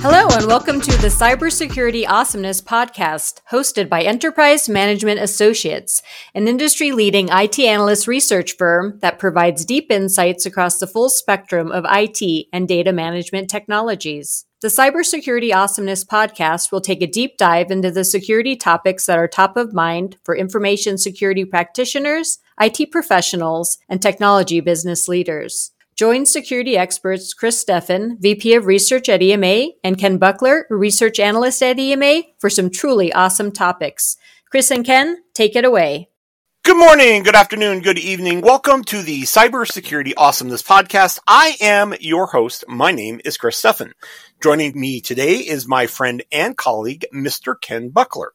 Hello, and welcome to the Cybersecurity Awesomeness Podcast, hosted by Enterprise Management Associates, an industry-leading IT analyst research firm that provides deep insights across the full spectrum of IT and data management technologies. The Cybersecurity Awesomeness Podcast will take a deep dive into the security topics that are top of mind for information security practitioners, IT professionals, and technology business leaders. Join security experts Chris Steffen, VP of Research at EMA, and Ken Buckler, Research Analyst at EMA, for some truly awesome topics. Chris and Ken, take it away. Good morning, good afternoon, good evening. Welcome to the Cybersecurity Awesomeness Podcast. I am your host. My name is Chris Steffen. Joining me today is my friend and colleague, Mr. Ken Buckler.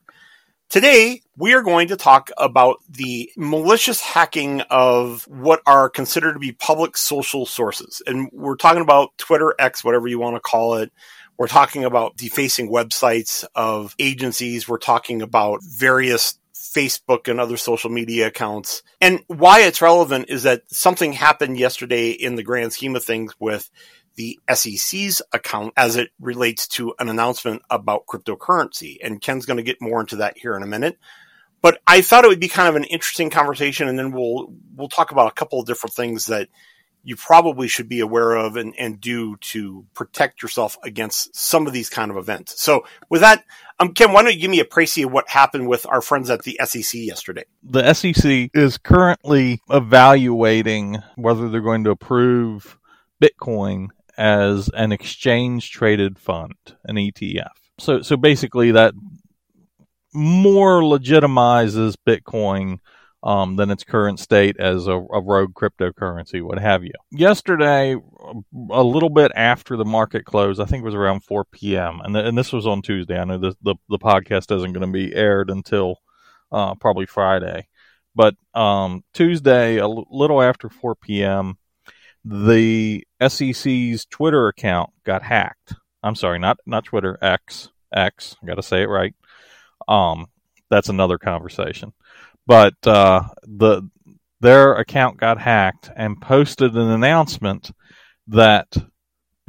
Today, we are going to talk about the malicious hacking of what are considered to be public social sources. And we're talking about Twitter X, whatever you want to call it. We're talking about defacing websites of agencies. We're talking about various Facebook and other social media accounts. And why it's relevant is that something happened yesterday in the grand scheme of things with the SEC's account as it relates to an announcement about cryptocurrency. And Ken's going to get more into that here in a minute. But I thought it would be kind of an interesting conversation, and then we'll talk about a couple of different things that you probably should be aware of and do to protect yourself against some of these kind of events. So with that, Ken, why don't you give me a précis of what happened with our friends at the SEC yesterday? The SEC is currently evaluating whether they're going to approve Bitcoin as an exchange-traded fund, an ETF. So basically that more legitimizes Bitcoin than its current state as a rogue cryptocurrency, what have you. Yesterday, a little bit after the market closed, I think it was around 4 p.m., and this was on Tuesday. I know the podcast isn't going to be aired until probably Friday. But Tuesday, a little after 4 p.m., the SEC's Twitter account got hacked. I'm sorry, not Twitter, X. I got to say it right. That's another conversation. But their account got hacked and posted an announcement that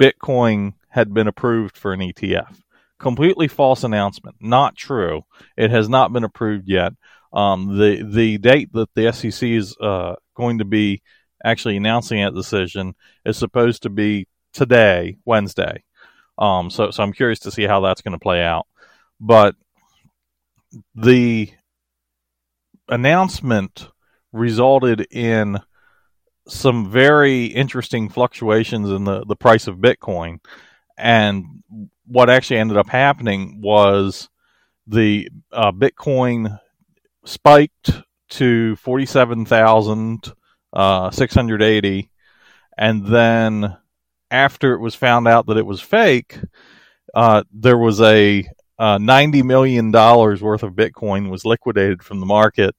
Bitcoin had been approved for an ETF. Completely false announcement. Not true. It has not been approved yet. The date that the SEC is going to be actually announcing that decision is supposed to be today, Wednesday. So I'm curious to see how that's going to play out. But the announcement resulted in some very interesting fluctuations in the price of Bitcoin. And what actually ended up happening was the Bitcoin spiked to 47,000. 680, and then after it was found out that it was fake, there was a $90 million worth of Bitcoin was liquidated from the market,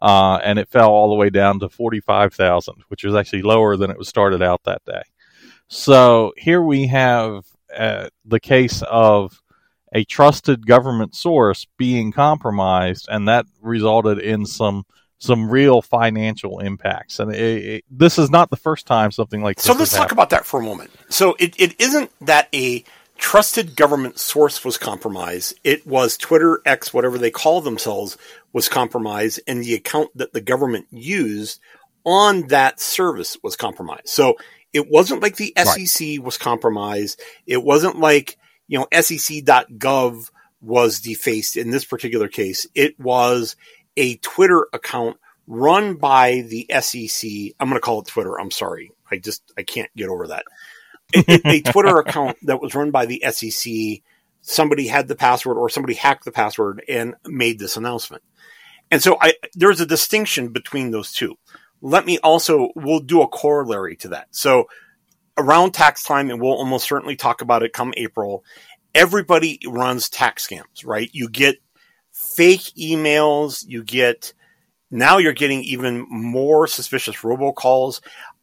and it fell all the way down to 45,000, which was actually lower than it was started out that day. So here we have the case of a trusted government source being compromised, and that resulted in some real financial impacts. And this is not the first time something like this. So let's talk about that for a moment. So it isn't that a trusted government source was compromised. It was Twitter X, whatever they call themselves, was compromised, and the account that the government used on that service was compromised. So it wasn't like the SEC was compromised. It wasn't like, sec.gov was defaced in this particular case. It was a Twitter account run by the SEC. I'm going to call it Twitter. I'm sorry. I can't get over that. A Twitter account that was run by the SEC. Somebody had the password, or somebody hacked the password and made this announcement. And so there's a distinction between those two. We'll do a corollary to that. So around tax time, and we'll almost certainly talk about it come April, everybody runs tax scams, right? You get fake emails, now you're getting even more suspicious robocalls.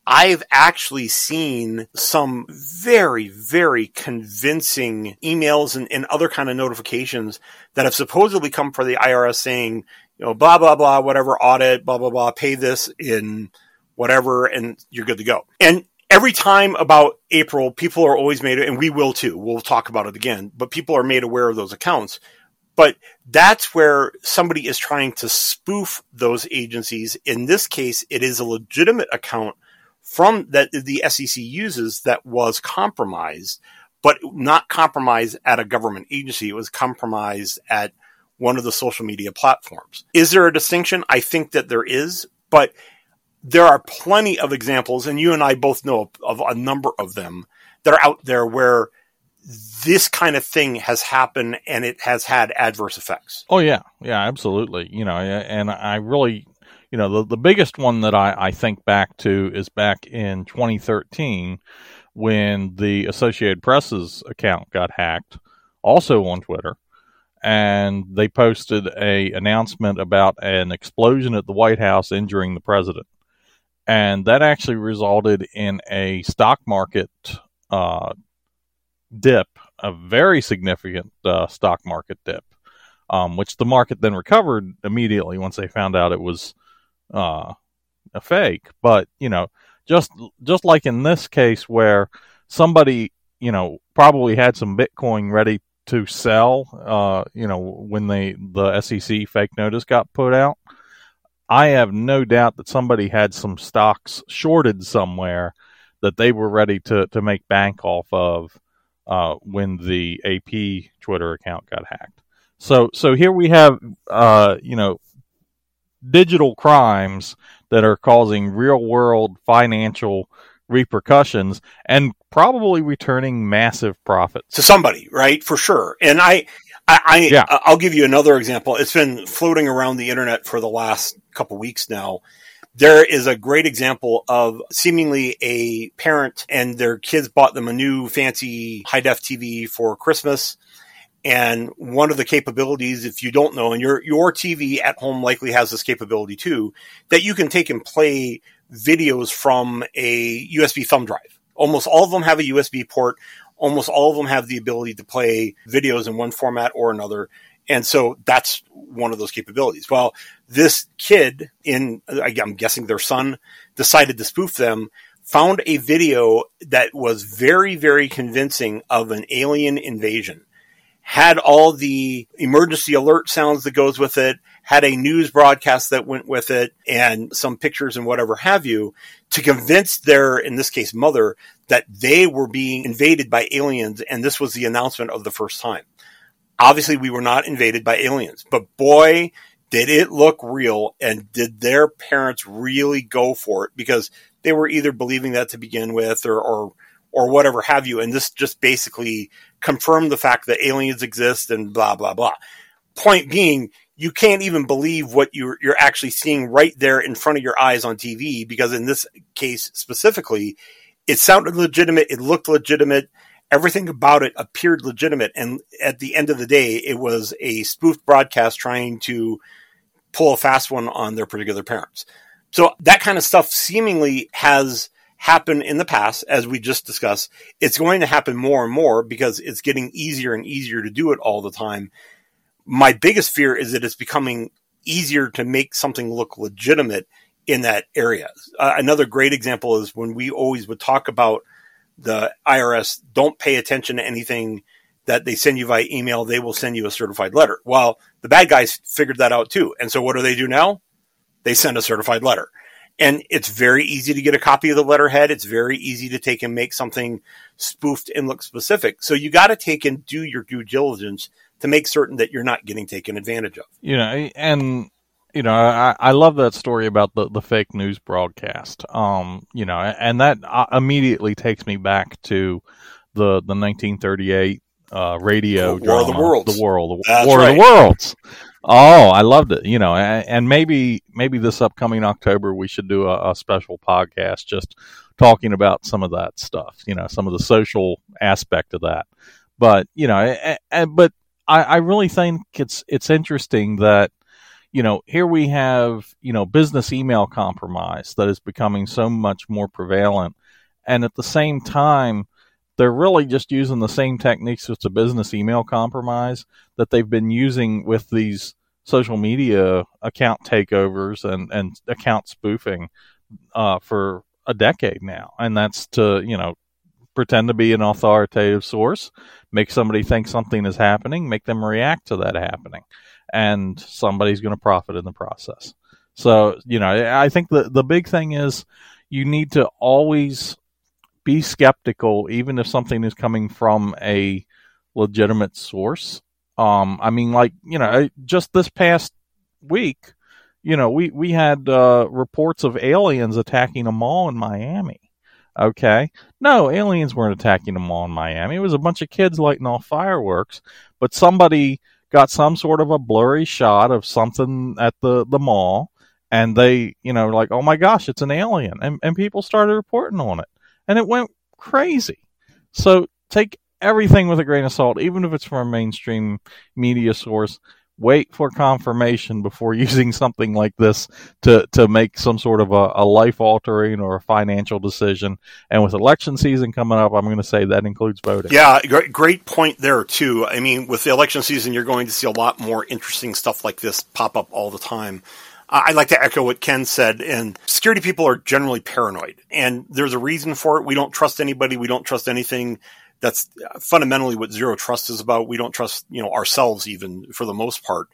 I've actually seen some very, very convincing emails and other kind of notifications that have supposedly come from the IRS saying, blah, blah, blah, whatever audit, blah, blah, blah, pay this in whatever, and you're good to go. And every time about April, people are always made, and we will too, we'll talk about it again, but people are made aware of those accounts. But that's where somebody is trying to spoof those agencies. In this case, it is a legitimate account from that the SEC uses that was compromised, but not compromised at a government agency. It was compromised at one of the social media platforms. Is there a distinction? I think that there is, but there are plenty of examples, and you and I both know of a number of them that are out there where this kind of thing has happened and it has had adverse effects. Oh, yeah. Yeah, absolutely. You know, and I really, you know, the biggest one that I think back to is back in 2013 when the Associated Press's account got hacked, also on Twitter. And they posted an announcement about an explosion at the White House injuring the president. And that actually resulted in a stock market dip, a very significant stock market dip, which the market then recovered immediately once they found out it was a fake. But, you know, just like in this case where somebody, you know, probably had some Bitcoin ready to sell, you know, when the SEC fake notice got put out, I have no doubt that somebody had some stocks shorted somewhere that they were ready to make bank off of when the AP Twitter account got hacked. So here we have, you know, digital crimes that are causing real world financial repercussions and probably returning massive profits to somebody, right? For sure. And I I'll give you another example. It's been floating around the internet for the last couple weeks now. There is a great example of seemingly a parent and their kids bought them a new fancy high-def TV for Christmas. And one of the capabilities, if you don't know, and your TV at home likely has this capability too, that you can take and play videos from a USB thumb drive. Almost all of them have a USB port. Almost all of them have the ability to play videos in one format or another. And so that's one of those capabilities. Well, this kid, I'm guessing their son, decided to spoof them, found a video that was very, very convincing of an alien invasion. Had all the emergency alert sounds that goes with it, had a news broadcast that went with it, and some pictures and whatever have you, to convince their, in this case, mother, that they were being invaded by aliens, and this was the announcement of the first time. Obviously, we were not invaded by aliens, but boy, did it look real, and did their parents really go for it, because they were either believing that to begin with or whatever have you. And this just basically confirmed the fact that aliens exist and blah, blah, blah. Point being, you can't even believe what you're actually seeing right there in front of your eyes on TV, because in this case specifically, it sounded legitimate. It looked legitimate. Everything about it appeared legitimate. And at the end of the day, it was a spoofed broadcast trying to pull a fast one on their particular parents. So that kind of stuff seemingly has happen in the past, as we just discussed. It's going to happen more and more because it's getting easier and easier to do it all the time. My biggest fear is that it's becoming easier to make something look legitimate in that area. Another great example is when we always would talk about the IRS, don't pay attention to anything that they send you via email. They will send you a certified letter. Well, the bad guys figured that out too. And so what do they do now? They send a certified letter. And it's very easy to get a copy of the letterhead. It's very easy to take and make something spoofed and look specific. So you got to take and do your due diligence to make certain that you're not getting taken advantage of. You know, and, you know, I love that story about the fake news broadcast. You know, and that immediately takes me back to the 1938 radio drama, War of the Worlds. War of the Worlds. Oh, I loved it. You know, and maybe this upcoming October, we should do a special podcast just talking about some of that stuff, you know, some of the social aspect of that. But, you know, but I really think it's interesting that, you know, here we have, you know, business email compromise that is becoming so much more prevalent. And at the same time, they're really just using the same techniques with the business email compromise that they've been using with these social media account takeovers and account spoofing for a decade now, and that's to, you know, pretend to be an authoritative source, make somebody think something is happening, make them react to that happening, and somebody's going to profit in the process. So, you know, I think the big thing is you need to always be skeptical, even if something is coming from a legitimate source. I mean, like, you know, just this past week, you know, we had reports of aliens attacking a mall in Miami. Okay. No, aliens weren't attacking a mall in Miami. It was a bunch of kids lighting off fireworks, but somebody got some sort of a blurry shot of something at the mall, and they, you know, like, oh my gosh, it's an alien. And people started reporting on it, and it went crazy. So take everything with a grain of salt, even if it's from a mainstream media source. Wait for confirmation before using something like this to make some sort of a life-altering or a financial decision. And with election season coming up, I'm going to say that includes voting. Yeah, great point there, too. I mean, with the election season, you're going to see a lot more interesting stuff like this pop up all the time. I'd like to echo what Ken said, and security people are generally paranoid, and there's a reason for it. We don't trust anybody. We don't trust anything. That's fundamentally what zero trust is about. We don't trust, you know, ourselves even for the most part.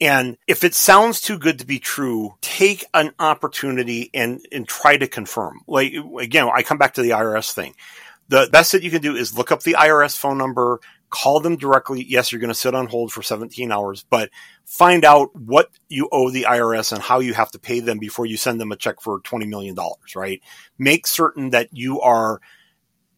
And if it sounds too good to be true, take an opportunity and try to confirm. Like, again, I come back to the IRS thing. The best that you can do is look up the IRS phone number, call them directly. Yes, you're going to sit on hold for 17 hours, but find out what you owe the IRS and how you have to pay them before you send them a check for $20 million, right? Make certain that you are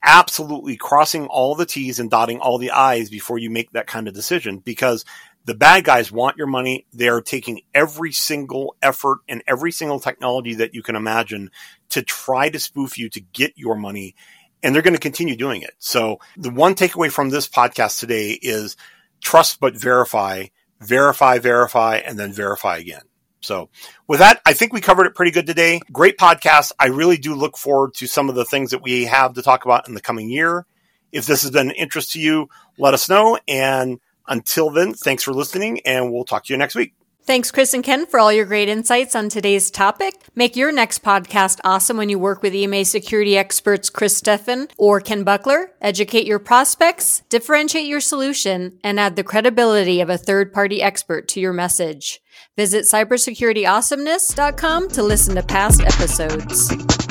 absolutely crossing all the T's and dotting all the I's before you make that kind of decision, because the bad guys want your money. They are taking every single effort and every single technology that you can imagine to try to spoof you to get your money, and they're going to continue doing it. So the one takeaway from this podcast today is trust but verify, and then verify again. So with that, I think we covered it pretty good today. Great podcast. I really do look forward to some of the things that we have to talk about in the coming year. If this has been of interest to you, let us know. And until then, thanks for listening, and we'll talk to you next week. Thanks, Chris and Ken, for all your great insights on today's topic. Make your next podcast awesome when you work with EMA security experts Chris Steffen or Ken Buckler. Educate your prospects, differentiate your solution, and add the credibility of a third-party expert to your message. Visit cybersecurity awesomeness.com to listen to past episodes.